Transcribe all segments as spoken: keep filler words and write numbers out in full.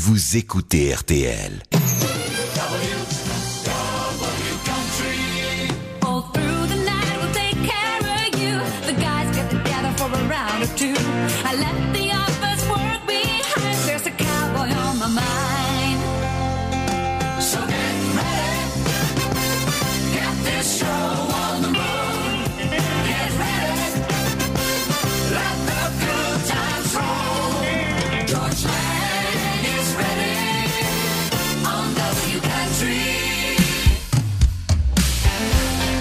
Vous écoutez R T L.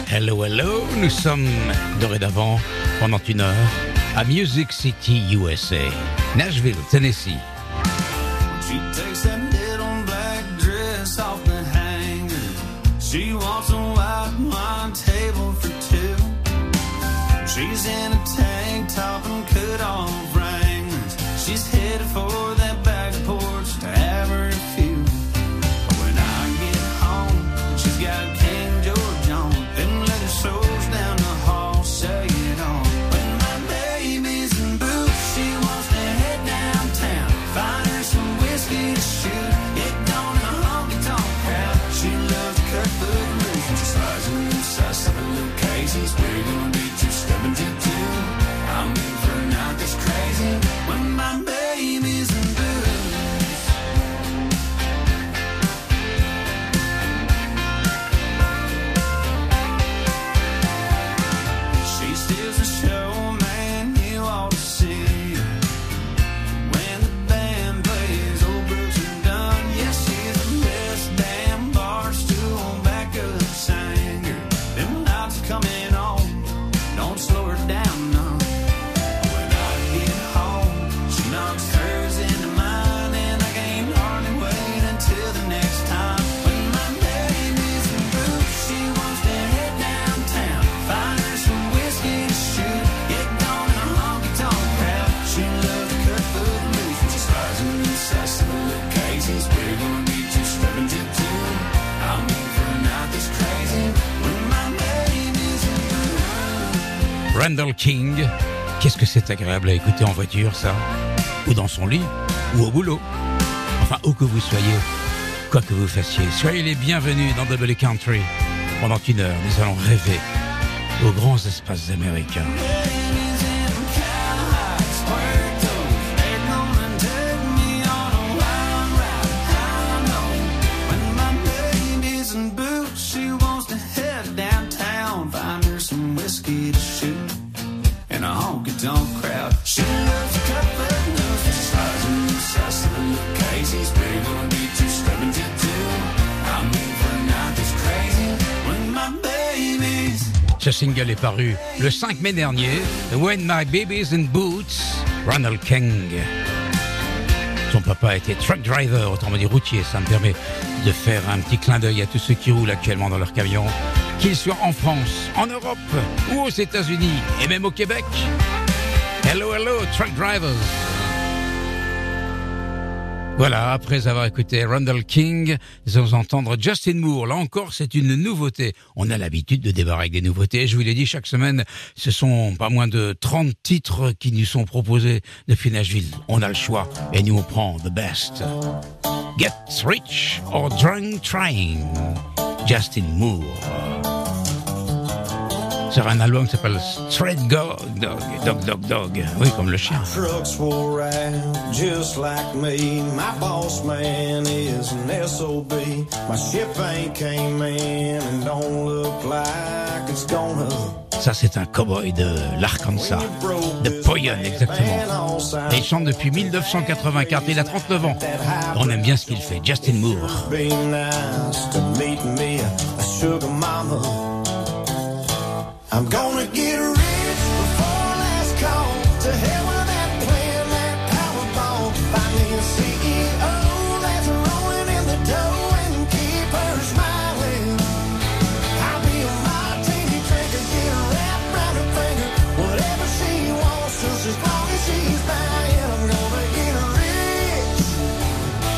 Hello, hello, nous sommes dorénavant pendant une heure à Music City, U S A, Nashville, Tennessee. She takes that little black dress off the hanger. She wants a white wine table for two. She's in a tank top and cut off wranglers. She's headed for that back porch to have her a few. When I get home, she's got King George on and let her soul down the hall say. We're gonna be two seven to two. I'm in for a night that's crazy when my baby's in boots. She steals a show, man, you ought to see her. When the band plays old Brooks and Dunn, yeah, she's the best damn bar stool back of the singer. Them lights coming. Slow her down now. When I get home, she knocks hers into mine, and I can't hardly wait until the next time. When my baby's in boots, she wants to head downtown, find her some whiskey to shoot, get gone in a honky-tonk crowd. She loves to cut food loose, and she slides in the accessible occasions. We're gonna be two stepping to two. I'm in for a night that's crazy. Randall King, qu'est-ce que c'est agréable à écouter en voiture, ça, ou dans son lit, ou au boulot. Enfin, où que vous soyez, quoi que vous fassiez, soyez les bienvenus dans Double Country. Pendant une heure, nous allons rêver aux grands espaces américains. Ce single est paru le cinq mai dernier, When My Baby's in Boots, Ronald King. Son papa était truck driver, autrement dit routier. Ça me permet de faire un petit clin d'œil à tous ceux qui roulent actuellement dans leur camion, qu'ils soient en France, en Europe ou aux États-Unis et même au Québec. Hello, hello, truck drivers. Voilà, après avoir écouté Randall King, nous allons entendre Justin Moore. Là encore, c'est une nouveauté. On a l'habitude de débarrer avec des nouveautés. Je vous l'ai dit, chaque semaine, ce sont pas moins de trente titres qui nous sont proposés depuis Nashville. On a le choix et nous on prend the best. Get rich or drunk trying. Justin Moore. Sur un album qui s'appelle Straight Dog, Dog, Dog, Dog. Oui, comme le chien. Trucks will ride just like me. My boss man is an S O B. My ship ain't came in and don't look like it's gonna. Ça, c'est un cowboy de l'Arkansas, de Poyon, exactement. Et il chante depuis dix-neuf cent quatre-vingt-quatre, il a trente-neuf ans. On aime bien ce qu'il fait, Justin Moore. I'm gonna get rich before last call. To hell with that plan, that Powerball. Find me a C E O that's rolling in the dough and keep her smiling. I'll be a martini drinker, get a wrap around her finger, whatever she wants, just as long as she's mine. I'm gonna get rich,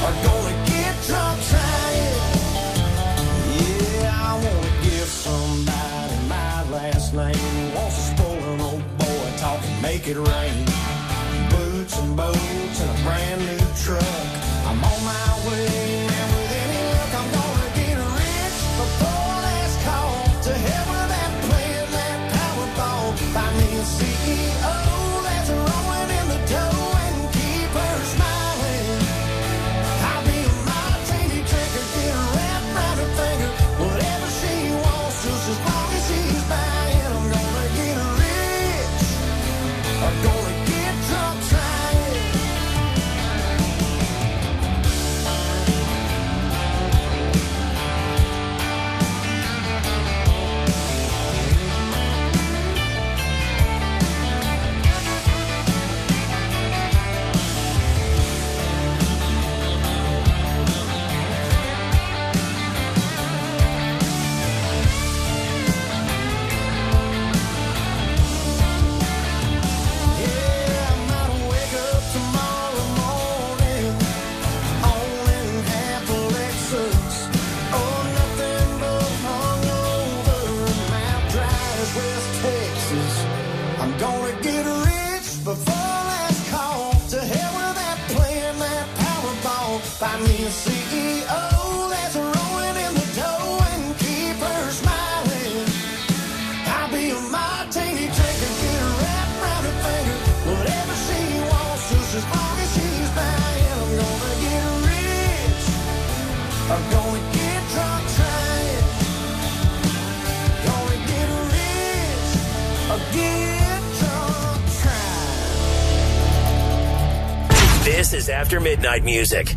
or gonna get drunk trying. Yeah, I wanna give somebody name. Wants to spoil an old boy, talk and make it rain. Boots and boats and a brand new truck. I'm on my Find me a C E O that's rolling in the dough and keep her smiling. I'll be a martini drinker, get her wrapped around her finger, whatever she wants, just as long as she's buying. I'm gonna get rich, I'm gonna get drunk trying, gonna get rich, I'll get drunk trying. This is After Midnight Music.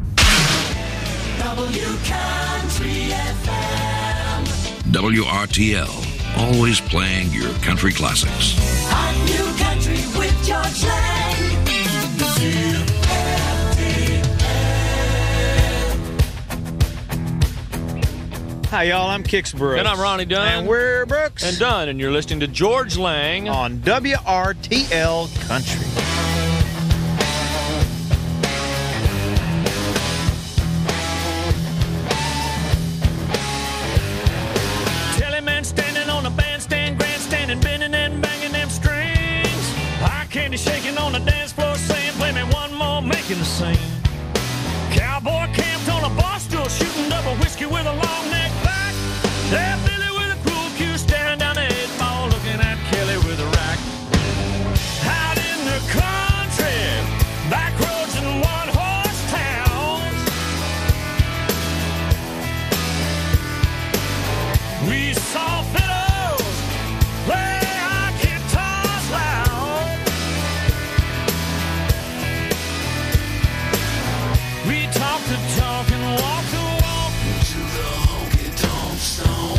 W Country F M. W R T L, always playing your country classics. Hot new country with George Lang. Hi, y'all. I'm Kix Brooks. And I'm Ronnie Dunn. And we're Brooks. And Dunn. And you're listening to George Lang on W R T L Country. Shaking on the dance floor, saying, play me one more, making the scene. Cowboy camped on a bar stool, shooting double whiskey with a long neck back. There, Billy with a cool cue, staring down the eight ball, looking at Kelly with a rack. Out in the country, back roads and one horse towns, we saw fiddles play. To talk and walk to walk to the honky tonk song.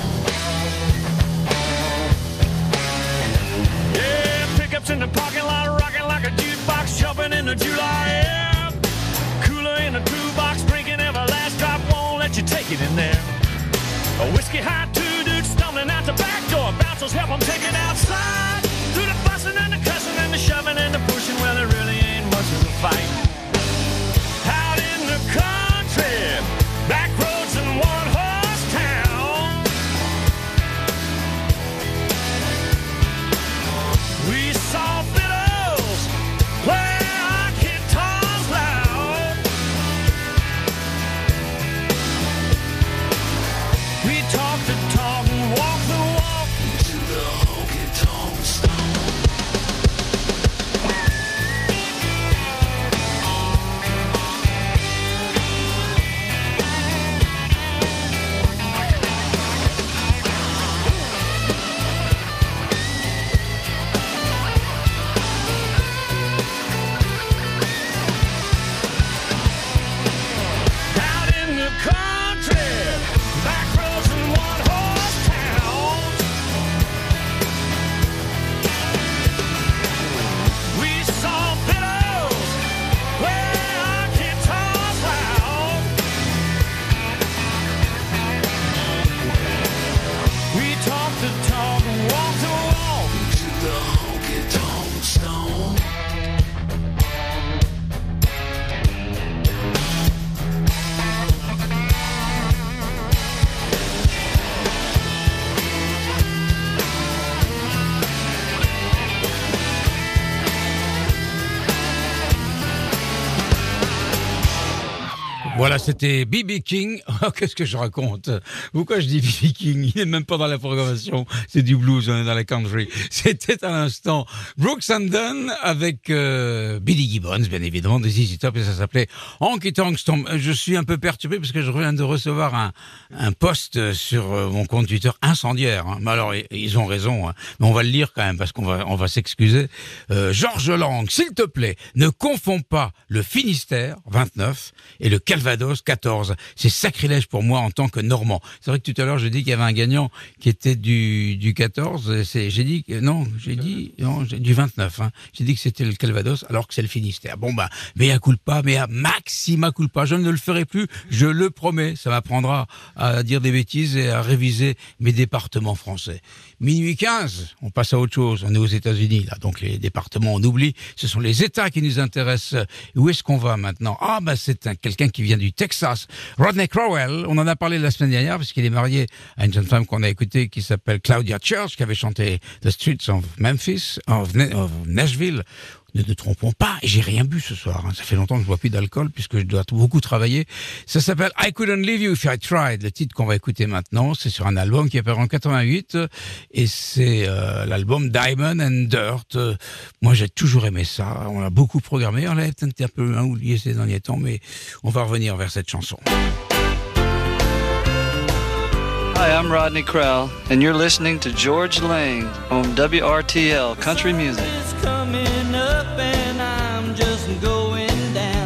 Yeah, pickups in the parking lot, rocking like a jukebox, jumping in the July air. Cooler in a brew box, drinking every last drop, won't let you take it in there. A whiskey high, two dudes stumbling out the back door, bouncers help them take it outside. Through the fussing and the cussing and the shoving and the pushing, well, there really ain't much of a fight. Country, back roads and one horse town. We saw fiddles play our guitars loud. We talked the talk and walked the walk to the honky tonk stone. Voilà, c'était B B. King. Oh, qu'est-ce que je raconte? Pourquoi je dis B B. King? Il n'est même pas dans la programmation. C'est du blues, on est dans la country. C'était à l'instant Brooks and Dunn avec euh, Billy Gibbons, bien évidemment, des Easy Top, et ça s'appelait Honky Tonk Stomp. Je suis un peu perturbé parce que je viens de recevoir un, un post sur euh, mon compte Twitter incendiaire. Hein. Mais alors, ils ont raison, hein. Mais on va le lire quand même parce qu'on va, on va s'excuser. Euh, Georges Lang, s'il te plaît, ne confonds pas le Finistère, vingt-neuf, et le Calvados, quatorze. C'est sacrilège pour moi en tant que Normand. C'est vrai que tout à l'heure, je dis qu'il y avait un gagnant qui était du, du quatorze. C'est, j'ai dit, non, j'ai dit, non, j'ai, du vingt-neuf. Hein. J'ai dit que c'était le Calvados alors que c'est le Finistère. Bon, bah, mea culpa, mea maxima culpa. Je ne le ferai plus, je le promets. Ça m'apprendra à dire des bêtises et à réviser mes départements français. minuit quinze, on passe à autre chose. On est aux États-Unis, là. Donc, les départements, on oublie. Ce sont les États qui nous intéressent. Où est-ce qu'on va maintenant? Ah, bah, c'est un, quelqu'un qui vient du Texas, Rodney Crowell. On en a parlé la semaine dernière parce qu'il est marié à une jeune femme qu'on a écoutée qui s'appelle Claudia Church, qui avait chanté The Streets of Memphis, of, ne- of Nashville. ne te trompons pas, j'ai rien bu ce soir. Hein. Ça fait longtemps que je ne bois plus d'alcool puisque je dois beaucoup travailler. Ça s'appelle I Couldn't Leave You If I Tried, le titre qu'on va écouter maintenant. C'est sur un album qui est apparu en quatre-vingt-huit et c'est euh, l'album Diamond and Dirt. Euh, moi, j'ai toujours aimé ça. On l'a beaucoup programmé. On l'a peut-être un peu hein, oublié ces derniers temps, mais on va revenir vers cette chanson. Hi, I'm Rodney Crowell, and you're listening to George Lang on W R T L Country Music.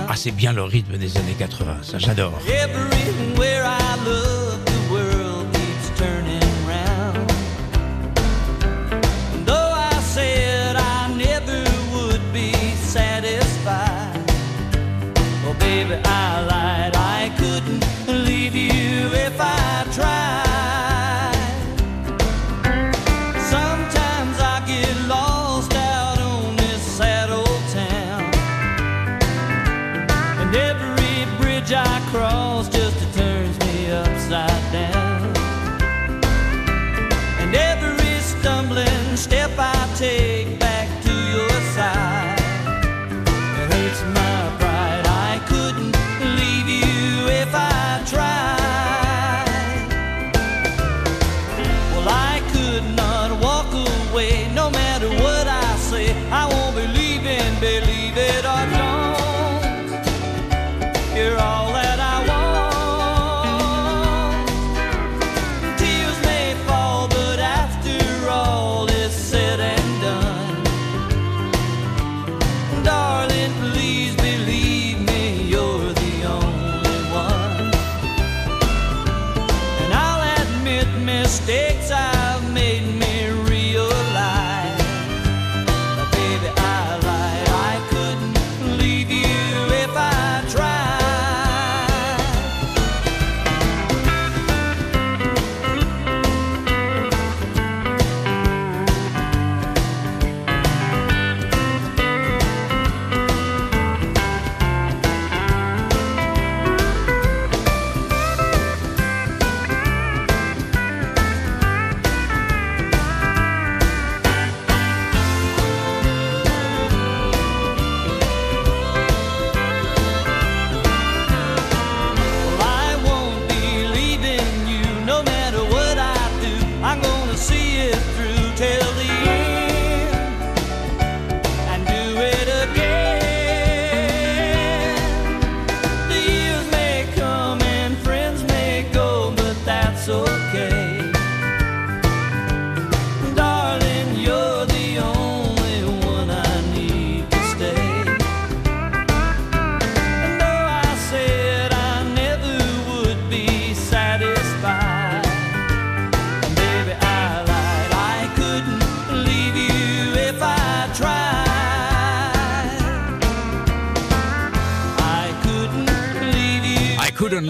Ah, c'est bien le rythme des années quatre-vingts, ça j'adore.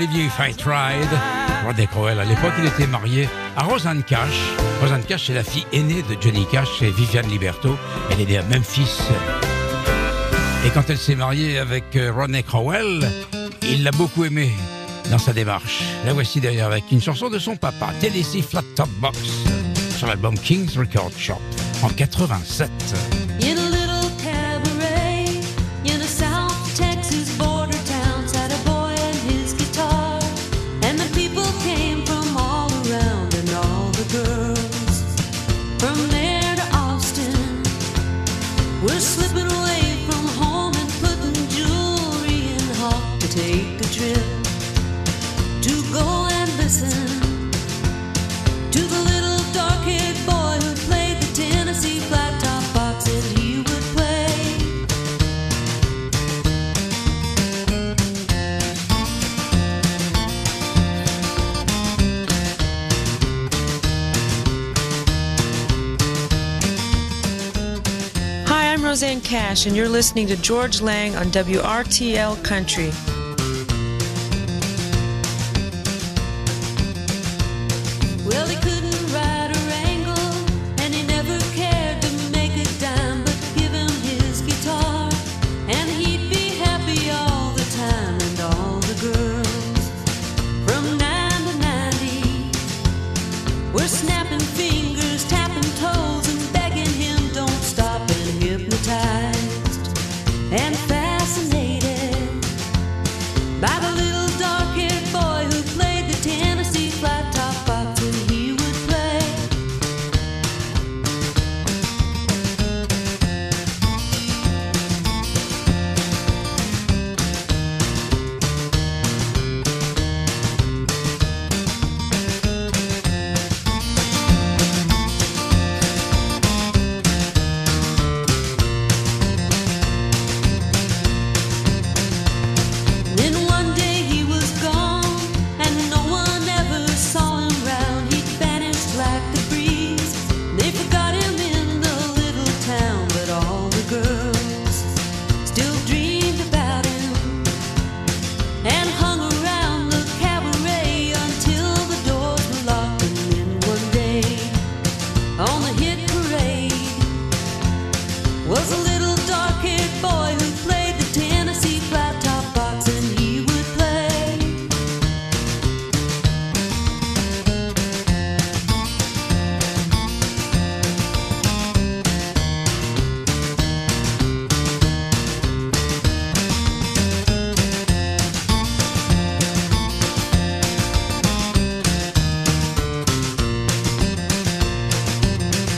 If I Tried. Rodney Crowell, à l'époque, il était marié à Rosanne Cash. Rosanne Cash, c'est la fille aînée de Johnny Cash, c'est Viviane Liberto. Elle est née à Memphis. Et quand elle s'est mariée avec Rodney Crowell, il l'a beaucoup aimée dans sa démarche. La voici d'ailleurs avec une chanson de son papa, Tennessee Flat Top Box, sur l'album King's Record Shop en quatre-vingt-sept. Rosanne Cash, and you're listening to George Lang on W R T L Country. Hypnotized.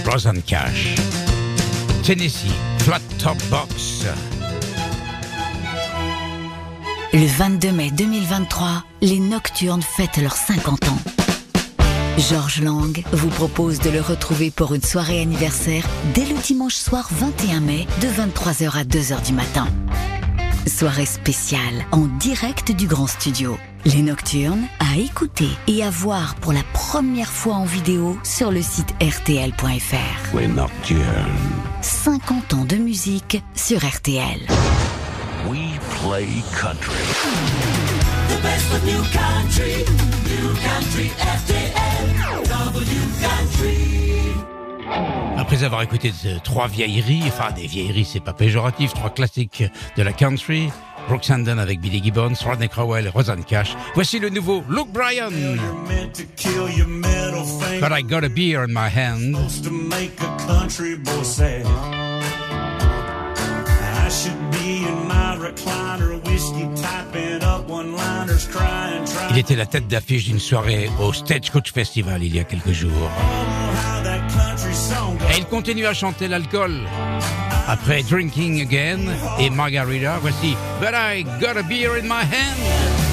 Rosanne Cash. Tennessee, Flat Top Box. Le vingt-deux mai deux mille vingt-trois, les Nocturnes fêtent leurs cinquante ans. Georges Lang vous propose de le retrouver pour une soirée anniversaire dès le dimanche soir vingt et un mai de vingt-trois heures à deux heures du matin. Soirée spéciale en direct du Grand Studio. Les Nocturnes à écouter et à voir pour la première fois en vidéo sur le site r t l point f r. Les Nocturnes. cinquante ans de musique sur R T L. We play country. The best of new country. New country R T L. W country. Après avoir écouté trois vieilleries, enfin des vieilleries, c'est pas péjoratif, trois classiques de la country, Brooks and Dunn avec Billy Gibbons, Rodney Crowell et Rosanne Cash. Voici le nouveau Luke Bryan. But I got a beer in my hand. I should be in my recliner, whiskey typing up one-liners, crying, trying. Il était la tête d'affiche d'une soirée au Stagecoach Festival il y a quelques jours. Et il continue à chanter l'alcool. Après Drinking Again et Margarita, voici But I Got a Beer in My Hand.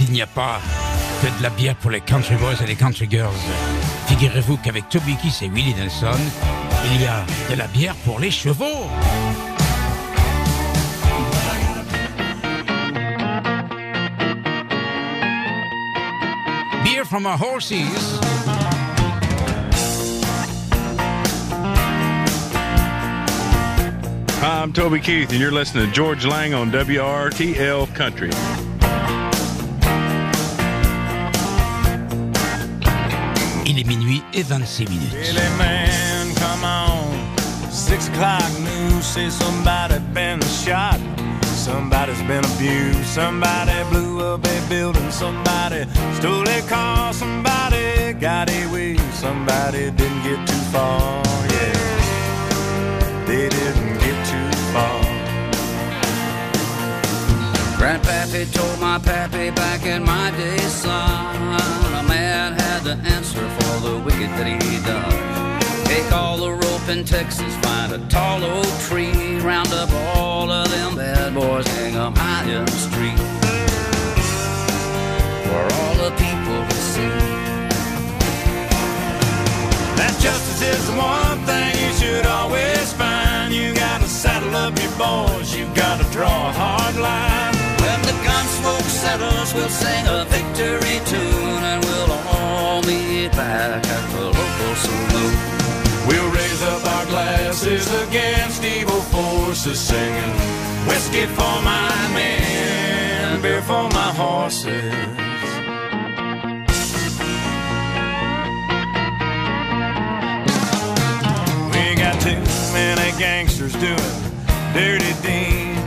Il n'y a pas que de la bière pour les country boys et les country girls. Figurez-vous qu'avec Toby Keith et Willie Nelson, il y a de la bière pour les chevaux. Beer from our horses. I'm Toby Keith and you're listening to George Lang on W R T L Country. Il est minuit et vingt-six minutes. Billy man, come on. Six o'clock news says somebody been shot. Somebody's been abused. Somebody blew up a building. Somebody stole a car. Somebody got away. Somebody didn't get too far. Yeah, they didn't get too far. Grandpappy told my pappy back in my day, son, a man had to answer for the wicked that he done. Take all the rope in Texas, find a tall old tree, round up all of them bad boys, hang 'em high in the street for all the people to see. That justice is the one thing you should always find. You gotta saddle up your boys, you gotta draw a hard line. The gunsmoke settles, we'll sing a victory tune, and we'll all meet back at the local saloon. We'll glasses against evil forces, singing whiskey for my men, beer for my horses. We got too many gangsters doing dirty deeds,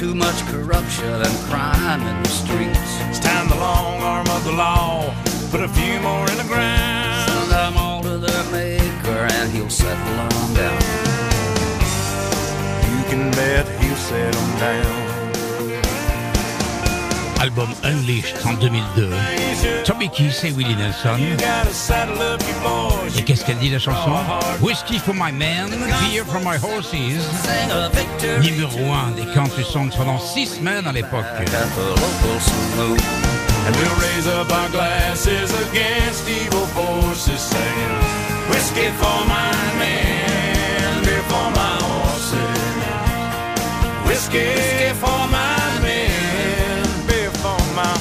too much corruption and crime in the streets. It's time the long arm of the law put a few more in the ground. Send them all to their maker and he'll settle them down. You can bet he'll settle them down. Album Unleashed en deux mille deux. Toby Keith et Willie Nelson. Et qu'est-ce qu'elle dit la chanson? Whiskey for my men, beer for my horses. Numéro un des country songs pendant six semaines à l'époque. And we'll raise up our glasses against evil forces, saying whiskey for my men, beer for my horses. Whiskey, whiskey for my men, beer for my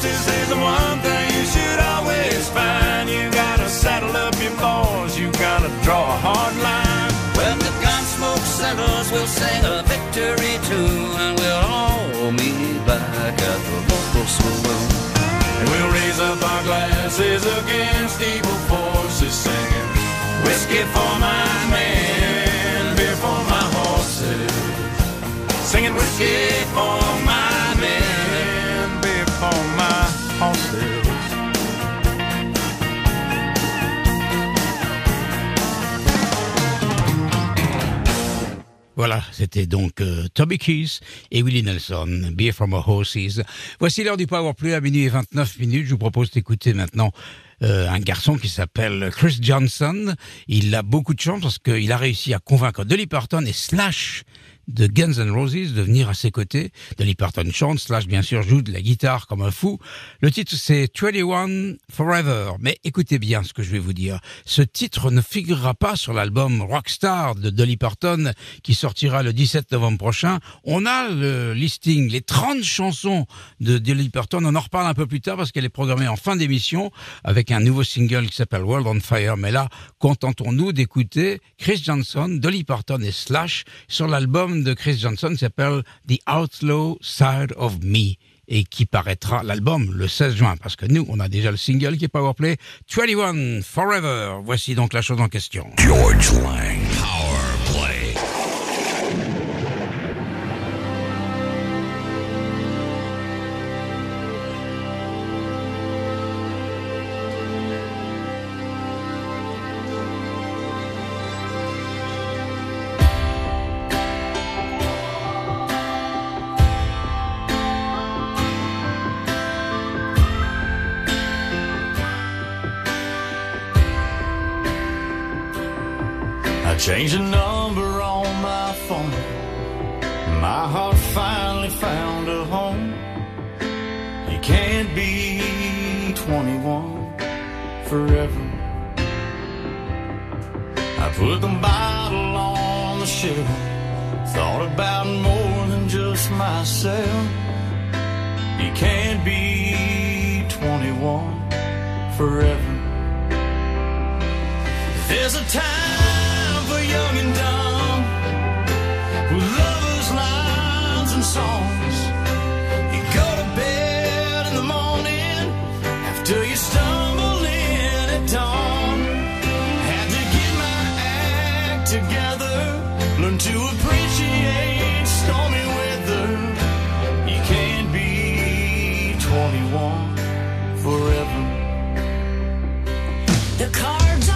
is the one thing you should always find. You gotta saddle up your claws, you gotta draw a hard line. When the gun smoke settles, we'll sing a victory tune, and we'll all meet back at the local saloon. And we'll raise up our glasses against evil forces, singing whiskey for my men, beer for my horses. Singing whiskey for my men, beer for my horses. Voilà, c'était donc euh, Toby Keith et Willie Nelson, Beer from Our Horses. Voici l'heure du Power Play à minuit et vingt-neuf minutes. Je vous propose d'écouter maintenant euh, un garçon qui s'appelle Chris Janson. Il a beaucoup de chance parce qu'il a réussi à convaincre Dolly Parton et Slash de Guns N' Roses de venir à ses côtés. Dolly Parton chante, Slash bien sûr joue de la guitare comme un fou. Le titre c'est twenty-one Forever. Mais écoutez bien ce que je vais vous dire. Ce titre ne figurera pas sur l'album Rockstar de Dolly Parton qui sortira le dix-sept novembre prochain. On a le listing, les trente chansons de Dolly Parton. On en reparle un peu plus tard parce qu'elle est programmée en fin d'émission avec un nouveau single qui s'appelle World on Fire. Mais là, contentons-nous d'écouter Chris Janson, Dolly Parton et Slash sur l'album de Chris Janson s'appelle The Outlaw Side of Me et qui paraîtra l'album le seize juin parce que nous on a déjà le single qui est Powerplay twenty-one Forever. Voici donc la chose en question. George Lang Powerplay. Change the number on my phone. My heart finally found a home. You can't be twenty-one forever. I put the bottle on the shelf. Thought about more than just myself. You can't be twenty-one forever. There's a time for young and dumb, with lovers' lines and songs. You go to bed in the morning after you stumble in at dawn. Had to get my act together, learn to appreciate stormy weather. You can't be twenty-one forever. The cards are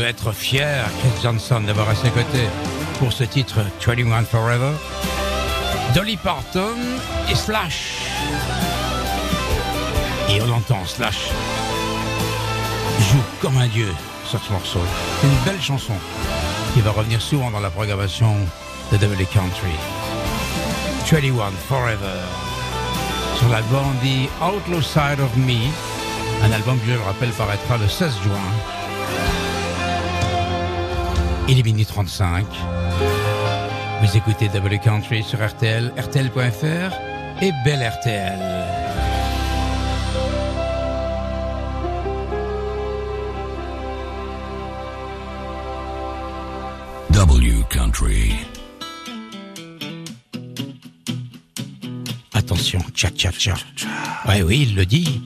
peut être fier, Chris Janson, d'avoir à ses côtés pour ce titre vingt et un Forever. Dolly Parton et Slash. Et on entend Slash joue comme un dieu sur ce morceau. C'est une belle chanson qui va revenir souvent dans la programmation de W Country. vingt et un Forever. Sur l'album The Outlaw Side of Me. Un album que je le rappelle paraîtra le seize juin. Il est minuit trente-cinq. Vous écoutez W Country sur R T L, R T L point F R et Belle R T L. W Country. Attention, cha-cha-cha. Ouais, oui, il le dit.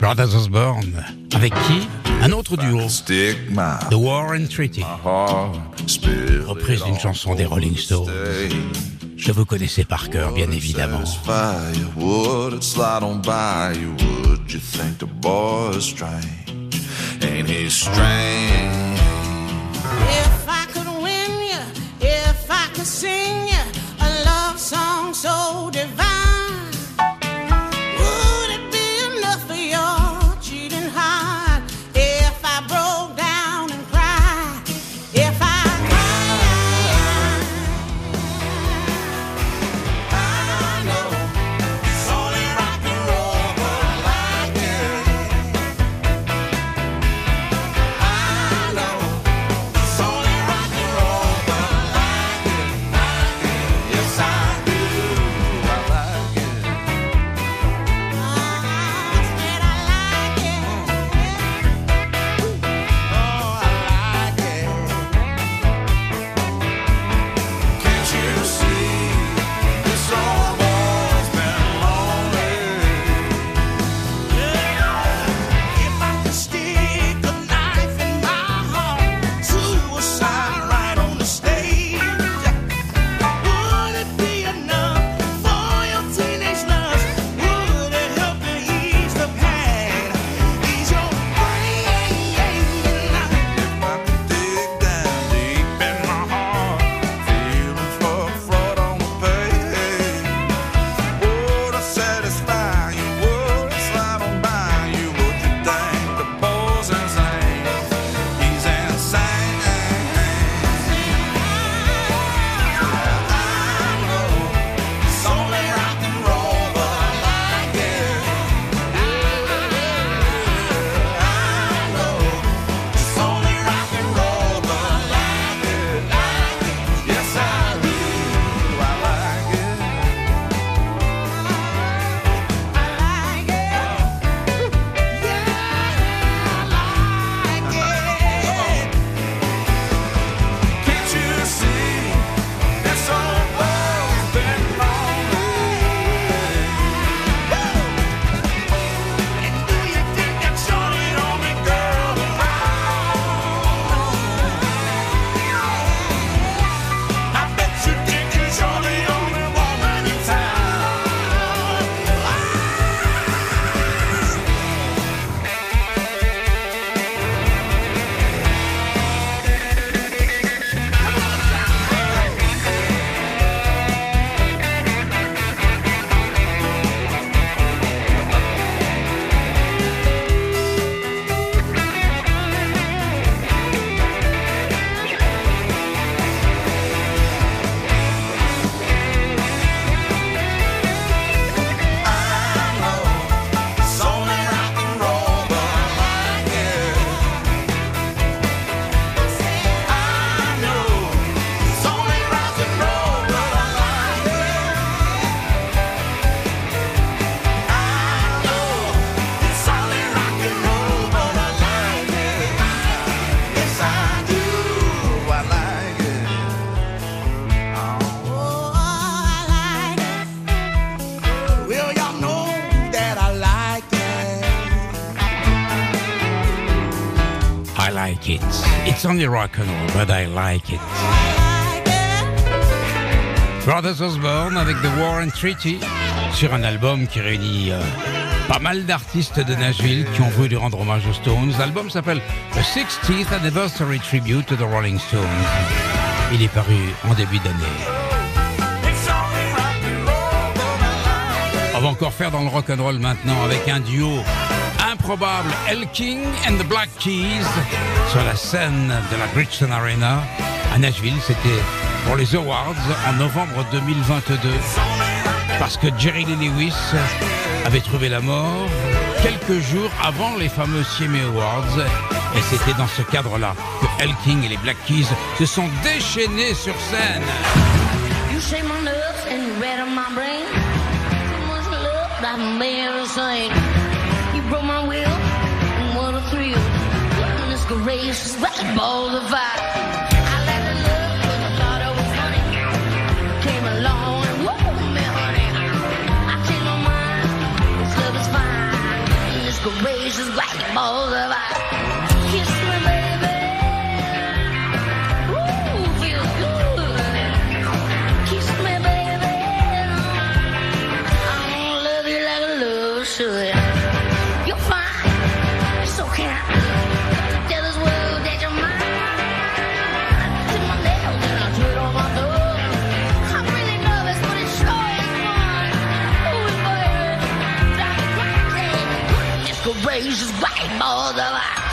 Brothers Osborne. Avec qui? Un autre duo. The War and Treaty. Reprise d'une chanson des Rolling Stones. Je vous connaissais par cœur, bien évidemment. If I could win you, if I could sing you a love song so divine. It's only rock and roll, but I like it. Brothers Osborne avec The War and Treaty sur un album qui réunit euh, Pas mal d'artistes de Nashville qui ont voulu rendre hommage aux Stones. L'album s'appelle The sixtieth Anniversary Tribute to the Rolling Stones. Il est paru en début d'année. On va encore faire dans le rock'n'roll maintenant avec un duo improbable, Elle King and the Black Keys, sur la scène de la Bridgestone Arena à Nashville. C'était pour les Awards en novembre deux mille vingt-deux. Parce que Jerry Lee Lewis avait trouvé la mort quelques jours avant les fameux C M A Awards. Et c'était dans ce cadre-là que Elle King et les Black Keys se sont déchaînés sur scène. You shake my nerves and you rattle my brain. Too much love that I'm barely saying. You broke my will and what a thrill. Loving this gracious black ball of fire. Raises like a ball of ice. Kiss me, baby. Ooh, feels good. Kiss me, baby. I wanna love you like a love should. You're fine, so can I. Tell this world that you're mine. Take my nails and I threw it on my throat. I'm really nervous, but it sure is fun. Ooh, it burns. Drive me crazy. Courageous white ball of ice.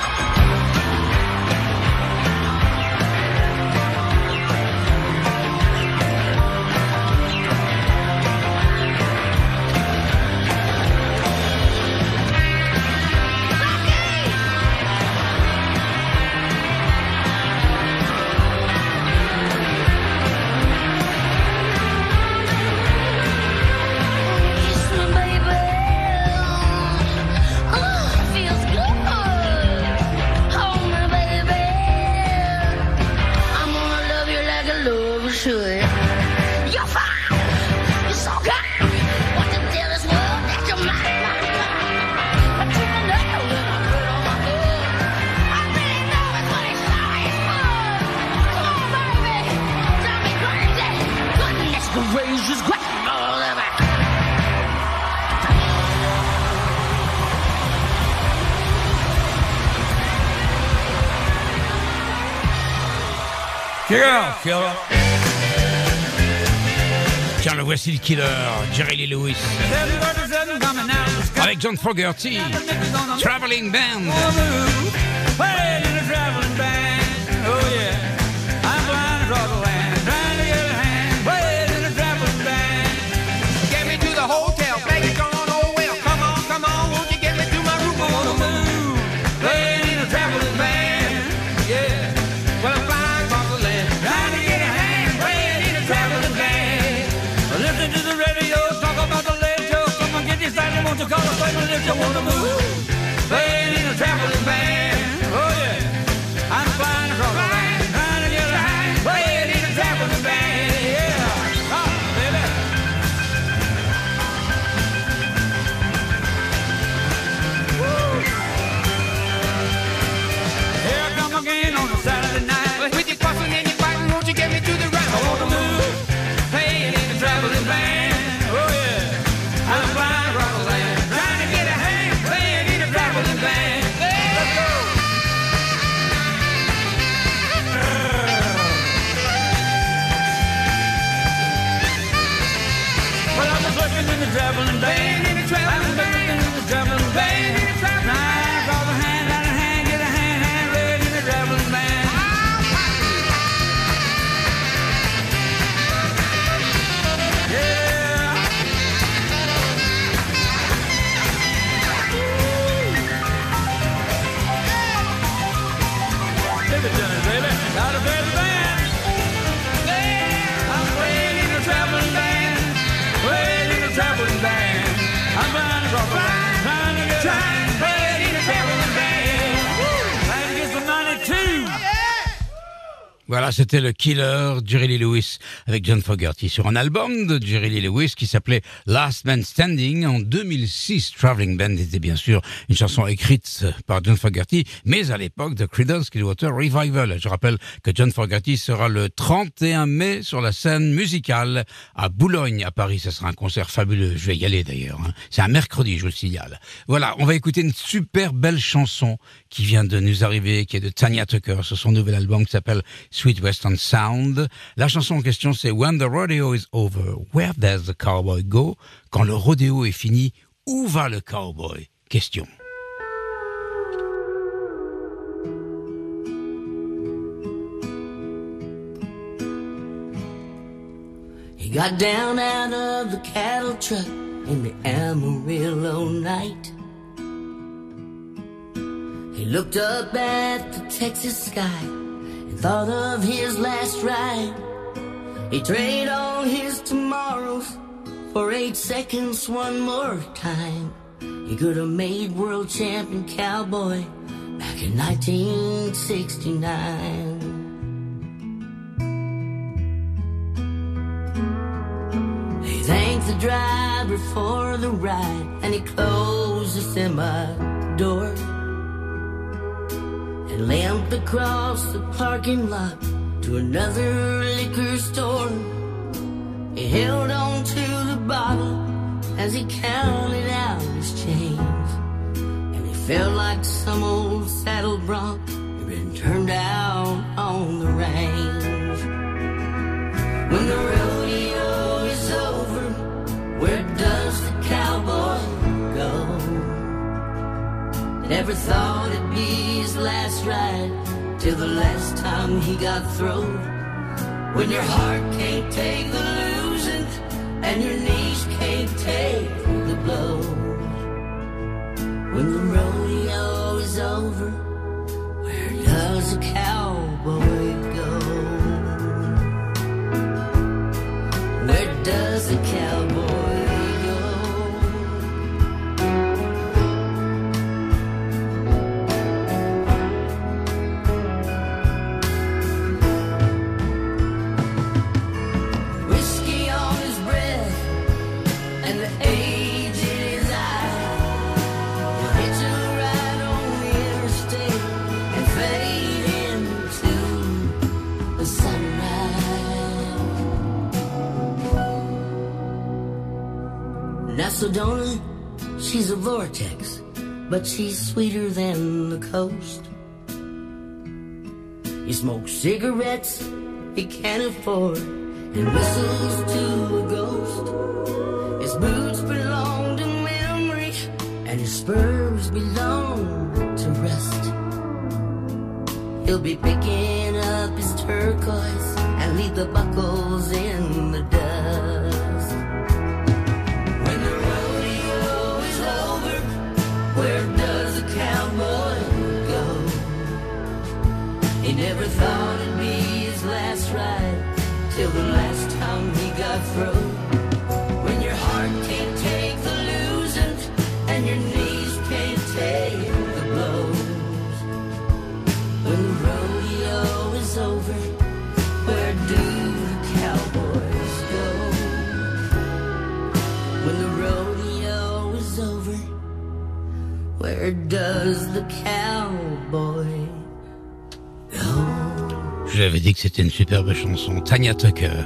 Tiens, le voici le killer, Jerry Lee Lewis, avec John Fogerty, Traveling Band. If you wanna move, playing in a traveling band, oh yeah. I'm flying across the land, flying in your hand, playing in a traveling band, yeah. Oh, baby. Woo. Here I come again on a Saturday night, with your fussing and your fighting, won't you get me to the right? I wanna move, playing in a traveling band, oh yeah. I'm flying across the land. Hey! Voilà, c'était le Killer, Jerry Lee Lewis, avec John Fogerty, sur un album de Jerry Lee Lewis qui s'appelait Last Man Standing en deux mille six. Traveling Band était bien sûr une chanson écrite par John Fogerty, mais à l'époque de Creedence Clearwater Revival. Je rappelle que John Fogerty sera le trente et un mai sur la scène musicale à Boulogne, à Paris. Ce sera un concert fabuleux. Je vais y aller d'ailleurs. Hein. C'est un mercredi, je vous le signale. Voilà, on va écouter une super belle chanson qui vient de nous arriver, qui est de Tanya Tucker, sur son nouvel album qui s'appelle Sweet Western Sound. La chanson en question, c'est When the Rodeo is Over, Where Does the Cowboy Go? Quand le rodéo est fini, où va le cowboy? Question. He got down out of the cattle truck in the Amarillo night. He looked up at the Texas sky, thought of his last ride. He traded all his tomorrows for eight seconds one more time. He could have made world champion cowboy back in nineteen sixty-nine. He thanked the driver for the ride and he closed the semi door and limped across the parking lot to another liquor store. He held on to the bottle as he counted out his change, and he felt like some old saddle bronc had been turned out on the range. When the rodeo is over, where does the cowboy go? Never thought it'd be his last ride till the last time he got thrown. When your heart can't take the losing and your knees can't take the blows. When the rodeo is over, where does a cowboy go? Where does a cowboy go? Sedona, she's a vortex, but she's sweeter than the coast. He smokes cigarettes he can't afford and whistles to a ghost. His boots belong to memory and his spurs belong to rust. He'll be picking up his turquoise and leave the buckles in the dust. Where does a cowboy go? He never thought it'd be his last ride till the last time he got through. When your heart can't take the losing and your knees can't take the blows. When the rodeo is over, where do the cowboys go? When the rodeo is over, where does the cowboy go? Je l'avais dit que c'était une superbe chanson. Tanya Tucker.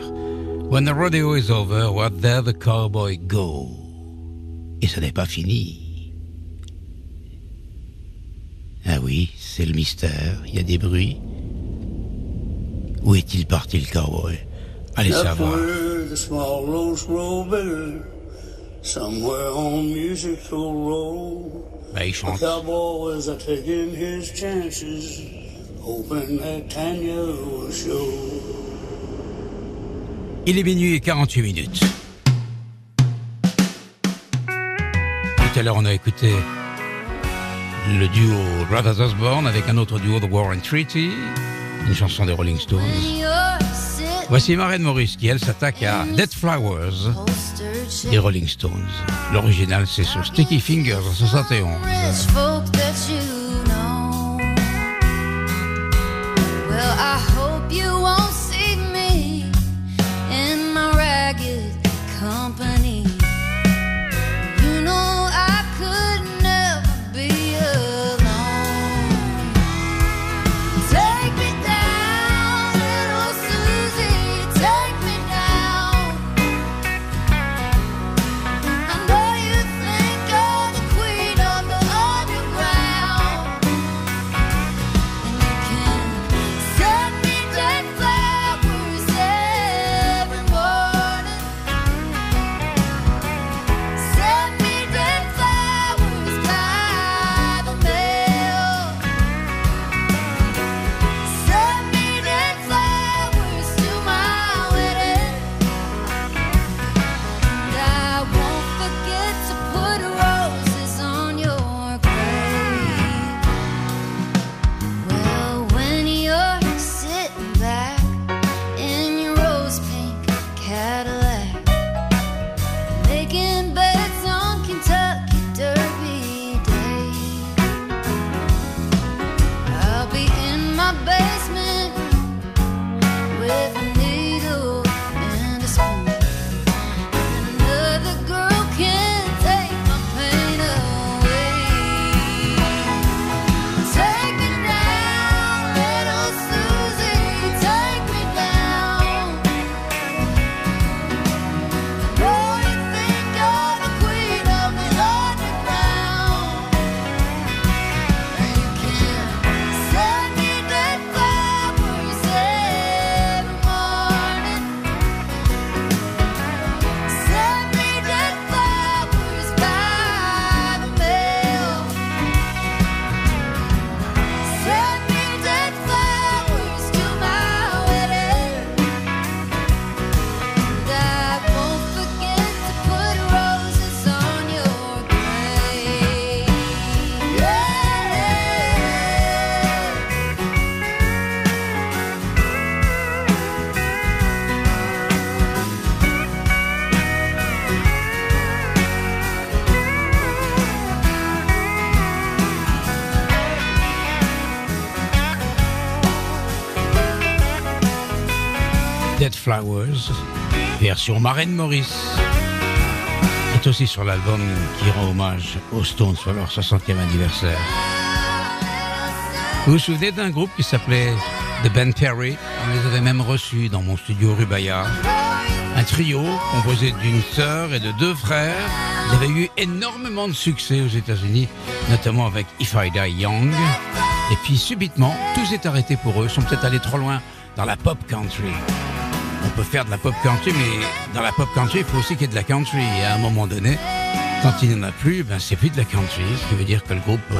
When the rodeo is over, where does the cowboy go? Et ce n'est pas fini. Ah oui, c'est le mystère. Il y a des bruits. Où est-il parti le cowboy? Allez savoir. Somewhere the small roads roll better. Somewhere on musical roll. Bah, il chante. Il est minuit et quarante-huit minutes. Tout à l'heure, on a écouté le duo Brothers Osborne avec un autre duo, The War and Treaty, une chanson des Rolling Stones. Voici Maren Morris qui, elle, s'attaque à Dead Flowers des Rolling Stones. L'original, c'est sur Sticky Fingers en soixante et onze. Well, I hope Flowers, version Maren Morris, est aussi sur l'album qui rend hommage aux Stones sur leur soixantième anniversaire. Vous vous souvenez d'un groupe qui s'appelait The Ben Perry? On les avait même reçus dans mon studio rue Bayard. Un trio composé d'une sœur et de deux frères. Ils avaient eu énormément de succès aux États-Unis, notamment avec If I Die Young. Et puis subitement, tout s'est arrêté pour eux. Ils sont peut-être allés trop loin dans la pop country. On peut faire de la pop country, mais dans la pop country, il faut aussi qu'il y ait de la country. Et à un moment donné, quand il n'y en a plus, ben c'est plus de la country, ce qui veut dire que le groupe euh,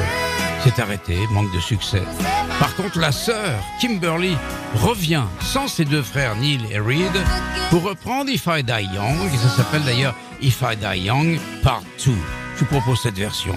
s'est arrêté, manque de succès. Par contre, la sœur, Kimberly, revient sans ses deux frères, Neil et Reed, pour reprendre If I Die Young. Et ça s'appelle d'ailleurs If I Die Young Part deux. Je vous propose cette version.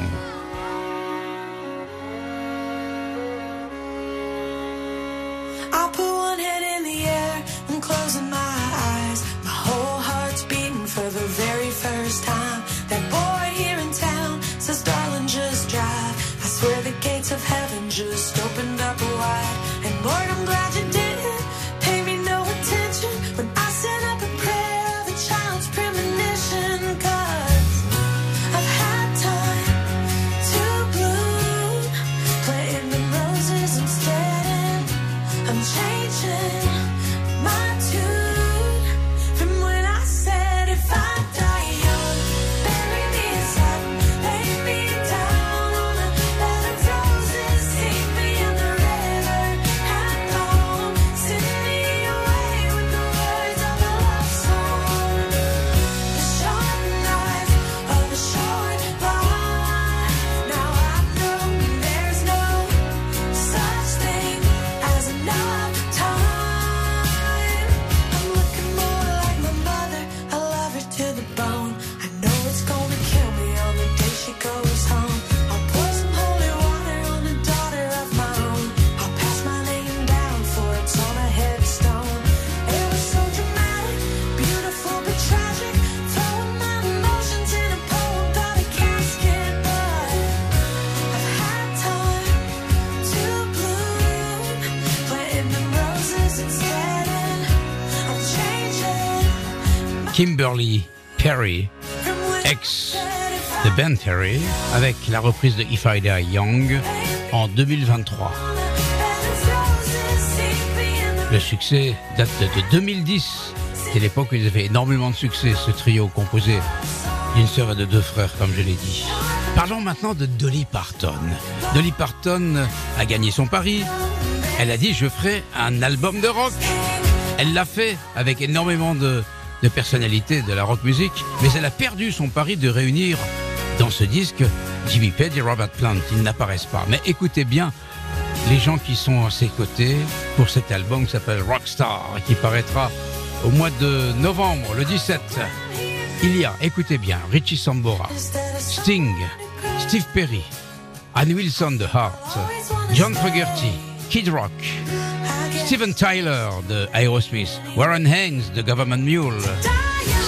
My tune from when I said if I die young. Kimberly Perry, ex de Ben Terry, avec la reprise de If I Die Young en deux mille vingt-trois. Le succès date de deux mille dix. C'est l'époque où ils avaient énormément de succès, ce trio composé d'une sœur et de deux frères, comme je l'ai dit. Parlons maintenant de Dolly Parton. Dolly Parton a gagné son pari. Elle a dit « Je ferai un album de rock ». Elle l'a fait avec énormément de, de personnalités de la rock music, mais elle a perdu son pari de réunir dans ce disque Jimmy Page et Robert Plant. Ils n'apparaissent pas. Mais écoutez bien les gens qui sont à ses côtés pour cet album qui s'appelle Rockstar, qui paraîtra au mois de novembre, le dix-sept. Il y a, écoutez bien, Richie Sambora, Sting, Steve Perry, Ann Wilson de Heart, John Fogerty, Kid Rock, Steven Tyler de Aerosmith, Warren Haynes de Government Mule,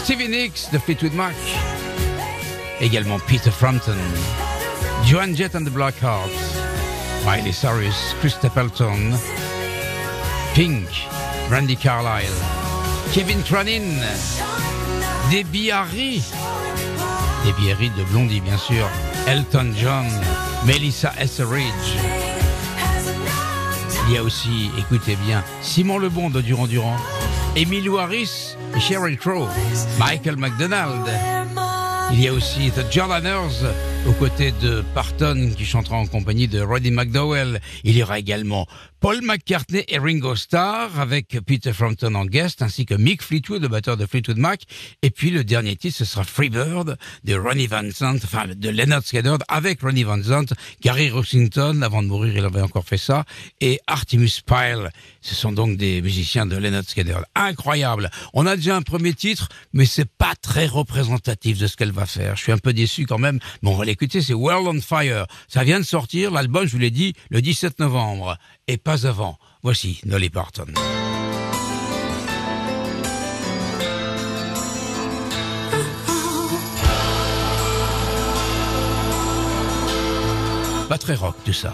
Stevie Nicks de Fleetwood Mac, également Peter Frampton, Joan Jett and the Blackhearts, Miley Cyrus, Chris Stapleton, Pink, Randy Carlyle, Kevin Cronin, Debbie Harry, Debbie Harry de Blondie bien sûr, Elton John, Melissa Etheridge. Il y a aussi, écoutez bien, Simon Le Bon de Duran Duran, Emmylou Harris et Sheryl Crow, Michael McDonald. Il y a aussi The Jordaners aux côtés de Parton qui chantera en compagnie de Roddy McDowell. Il y aura également Paul McCartney et Ringo Starr avec Peter Frampton en guest, ainsi que Mick Fleetwood, le batteur de Fleetwood Mac. Et puis le dernier titre, ce sera Free Bird de Ronnie Van Zant, enfin de Leonard Skinner avec Ronnie Van Zant, Gary Rossington, avant de mourir il avait encore fait ça, et Artemus Pyle. Ce sont donc des musiciens de Leonard Skinner. Incroyable. On a déjà un premier titre, mais c'est pas très représentatif de ce qu'elle va faire. Je suis un peu déçu quand même. Bon, écoutez, c'est World on Fire. Ça vient de sortir, l'album, je vous l'ai dit, le dix-sept novembre. Et pas avant. Voici Dolly Parton. Pas très rock, tout ça.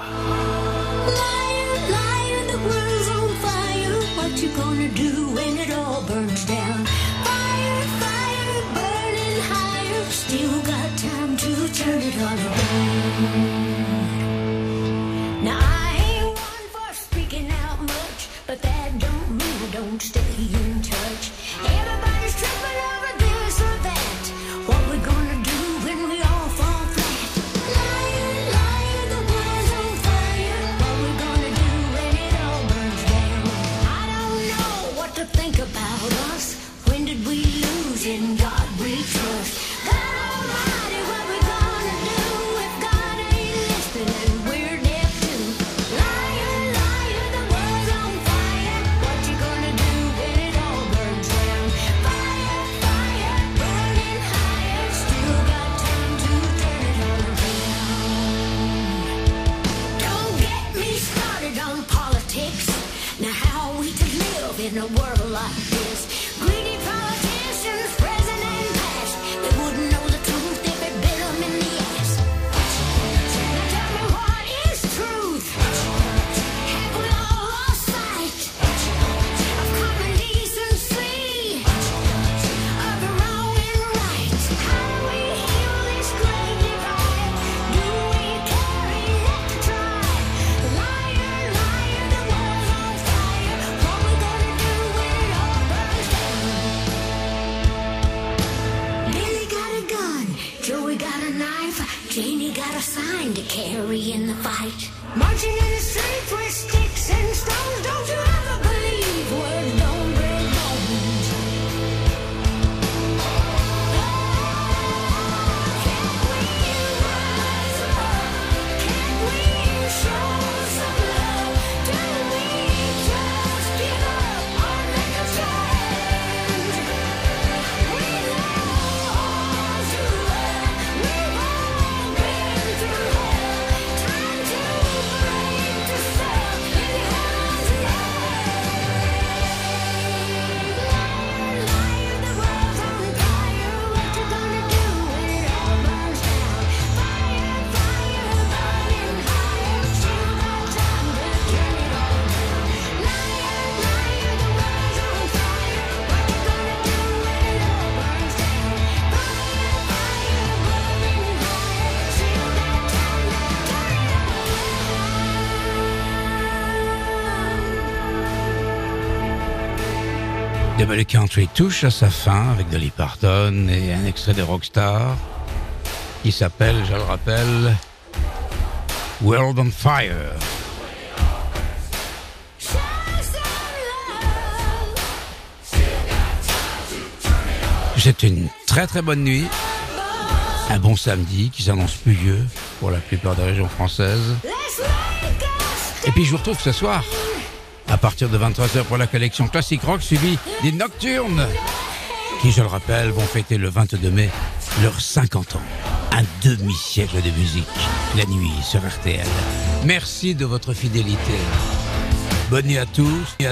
Le Ballet Country touche à sa fin avec Dolly Parton et un extrait de Rockstar qui s'appelle, je le rappelle, World on Fire. C'est une très très bonne nuit, un bon samedi qui s'annonce pluvieux pour la plupart des régions françaises. Et puis je vous retrouve ce soir à partir de vingt-trois heures pour la collection Classic Rock suivie des Nocturnes qui, je le rappelle, vont fêter le vingt-deux mai leurs cinquante ans. Un demi-siècle de musique, la nuit sur R T L. Merci de votre fidélité. Bonne nuit à tous et à